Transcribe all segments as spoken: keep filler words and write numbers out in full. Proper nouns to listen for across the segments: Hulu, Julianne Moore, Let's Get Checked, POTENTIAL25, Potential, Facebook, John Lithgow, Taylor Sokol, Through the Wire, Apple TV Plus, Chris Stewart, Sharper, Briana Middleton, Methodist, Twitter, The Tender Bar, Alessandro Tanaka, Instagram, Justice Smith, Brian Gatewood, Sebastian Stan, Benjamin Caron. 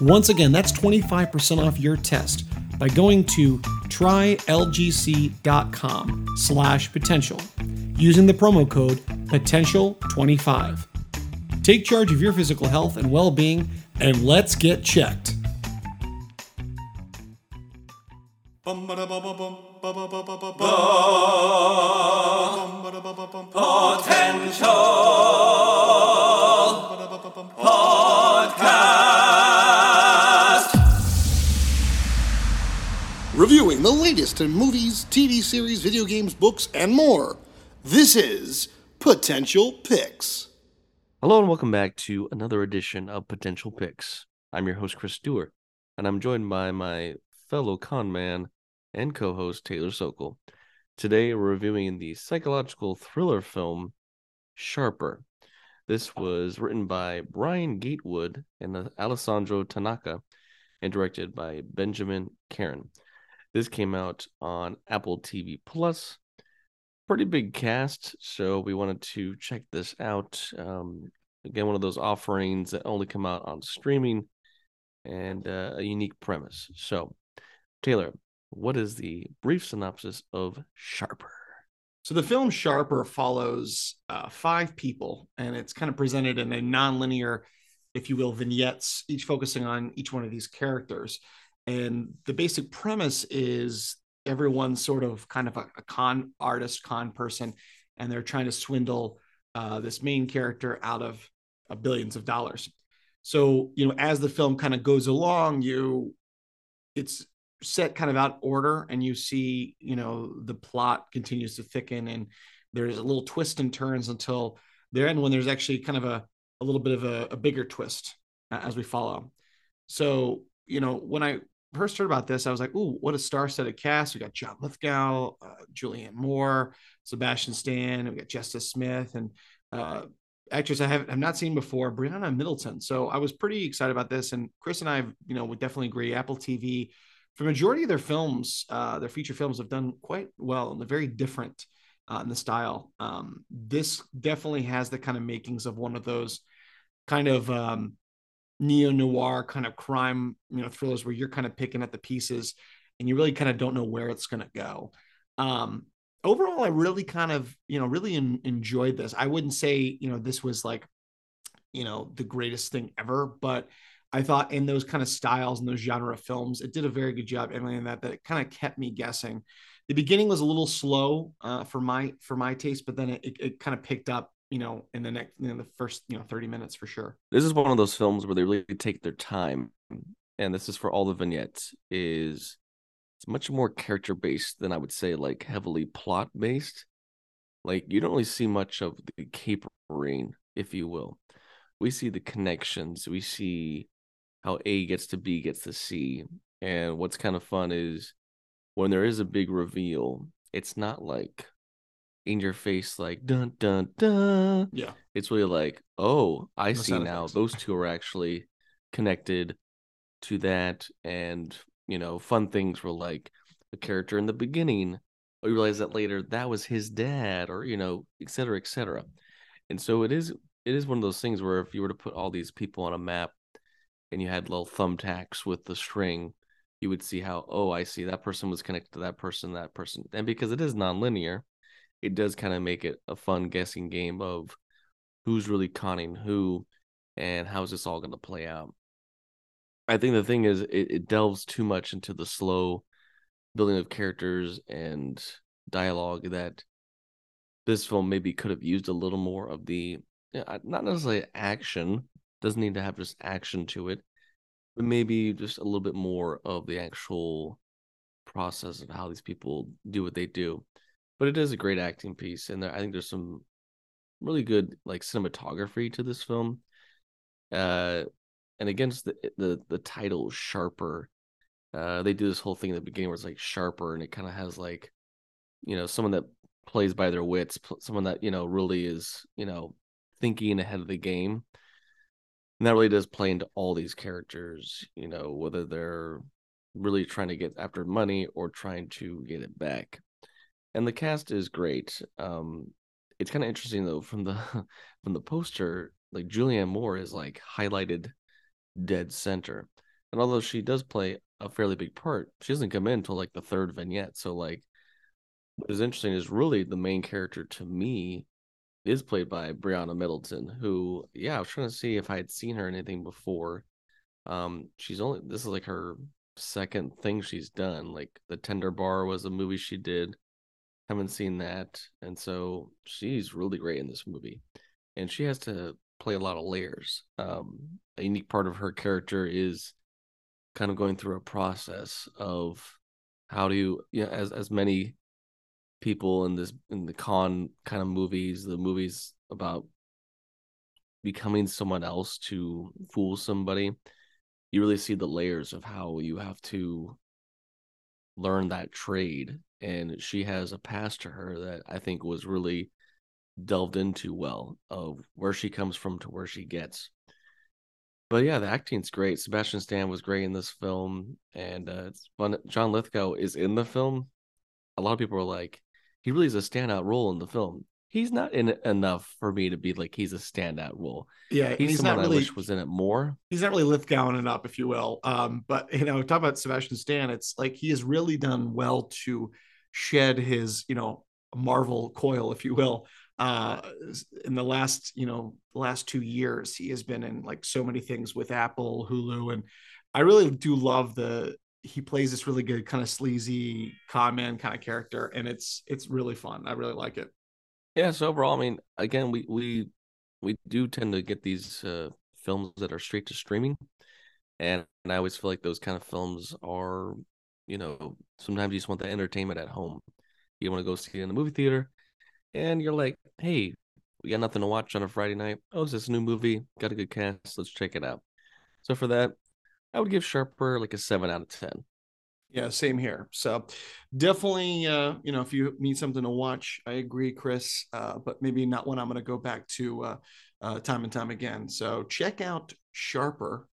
Once again, that's twenty-five percent off your test by going to try L G C dot com slash potential using the promo code potential twenty-five. Take charge of your physical health and well-being, and let's get checked. Potential Podcast. Reviewing the latest in movies, T V series, video games, books, and more. This is Potential Picks. Hello and welcome back to another edition of Potential Picks. I'm your host, Chris Stewart, and I'm joined by my fellow con man and co-host, Taylor Sokol. Today, we're reviewing the psychological thriller film, Sharper. This was written by Brian Gatewood and Alessandro Tanaka and directed by Benjamin Caron. This came out on Apple T V Plus. Pretty big cast, so we wanted to check this out. Um, again, one of those offerings that only come out on streaming, and uh, a unique premise. So, Taylor, what is the brief synopsis of Sharper? So the film Sharper follows uh, five people, and it's kind of presented in a non-linear, if you will, vignettes, each focusing on each one of these characters. And the basic premise is everyone's sort of kind of a, a con artist, con person, and they're trying to swindle uh, this main character out of uh, billions of dollars. So, you know, as the film kind of goes along, you it's set kind of out order, and you see, you know, the plot continues to thicken, and there's a little twist and turns until the end, when there's actually kind of a, a little bit of a, a bigger twist uh, as we follow. So, you know, when I first heard about this, I was like, "Ooh, what a star-studded cast! We got John Lithgow, uh, Julianne Moore, Sebastian Stan. And we got Justice Smith, and uh, actors I haven't have not seen before, Briana Middleton." So I was pretty excited about this. And Chris and I, you know, would definitely agree. Apple T V, for the majority of their films, uh, their feature films, have done quite well, and they're very different uh, in the style. Um, this definitely has the kind of makings of one of those kind of Um, neo-noir kind of crime, you know, thrillers where you're kind of picking at the pieces and you really kind of don't know where it's going to go. Um, overall, I really kind of, you know, really in, enjoyed this. I wouldn't say, you know, this was like, you know, the greatest thing ever, but I thought in those kind of styles and those genre films, it did a very good job emulating that, that it kind of kept me guessing. The beginning was a little slow uh, for my, for my taste, but then it, it, it kind of picked up, you know, in the next, in the first, you know, thirty minutes for sure. This is one of those films where they really take their time. And this is for all the vignettes, is it's much more character based than I would say like heavily plot based. Like you don't really see much of the capering, if you will. We see the connections. We see how A gets to B gets to C. And what's kind of fun is when there is a big reveal, it's not like in your face, like dun dun dun. Yeah, it's really like, oh, I see now those two are actually connected to that. And you know, fun things were like the character in the beginning, or you realize that later that was his dad, or you know, et cetera, et cetera. And so it is it is one of those things where if you were to put all these people on a map and you had little thumbtacks with the string, you would see how, oh, I see that person was connected to that person, that person. And because it is non-linear, it does kind of make it a fun guessing game of who's really conning who and how's this all going to play out. I think the thing is, it, it delves too much into the slow building of characters and dialogue that this film maybe could have used a little more of the, not necessarily action, doesn't need to have just action to it, but maybe just a little bit more of the actual process of how these people do what they do. But it is a great acting piece, and there, I think there's some really good like cinematography to this film. Uh, and against the, the the title Sharper, uh, they do this whole thing in the beginning where it's like Sharper, and it kind of has like, you know, someone that plays by their wits, someone that, you know, really is, you know, thinking ahead of the game. And that really does play into all these characters, you know, whether they're really trying to get after money or trying to get it back. And the cast is great. Um, it's kind of interesting though, from the from the poster, like Julianne Moore is like highlighted dead center. And although she does play a fairly big part, she doesn't come in until like the third vignette. So like what is interesting is really the main character to me is played by Briana Middleton, who, yeah, I was trying to see if I had seen her in anything before. Um, she's only, this is like her second thing she's done. Like The Tender Bar was a movie she did. Haven't seen that. And so she's really great in this movie. And she has to play a lot of layers. Um, a unique part of her character is kind of going through a process of how do you, you know, as, as many people in this, in the con kind of movies, the movies about becoming someone else to fool somebody, you really see the layers of how you have to learn that trade. And she has a past to her that I think was really delved into well, of where she comes from to where she gets. But yeah, the acting's great. Sebastian Stan was great in this film, and uh, it's fun. John Lithgow is in the film. A lot of people are like, he really is a standout role in the film. He's not in it enough for me to be like, he's a standout role. Yeah, he's, he's not really, I wish was in it more. He's not really Lithgow and up, if you will. Um, but you know, talk about Sebastian Stan. It's like he has really done well to shed his, you know, Marvel coil, if you will. Uh, in the last, you know, last two years, he has been in like so many things with Apple, Hulu, and I really do love the. He plays this really good kind of sleazy con man kind of character, and it's it's really fun. I really like it. Yeah. So overall, I mean, again, we we we do tend to get these uh, films that are straight to streaming, and, and I always feel like those kind of films are, you know, sometimes you just want the entertainment at home. You want to go see it in the movie theater, and you're like, hey, we got nothing to watch on a Friday night. Oh, it's this new movie. Got a good cast. Let's check it out. So for that, I would give Sharper like a seven out of ten. Yeah, same here. So definitely, uh, you know, if you need something to watch, I agree, Chris, uh, but maybe not one I'm going to go back to uh, uh, time and time again. So check out Sharper,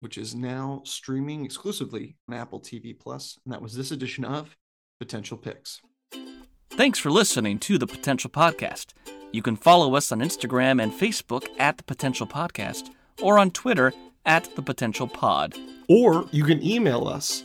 which is now streaming exclusively on Apple T V Plus. And that was this edition of Potential Picks. Thanks for listening to the Potential Podcast. You can follow us on Instagram and Facebook at the Potential Podcast, or on Twitter at the Potential Pod. Or you can email us.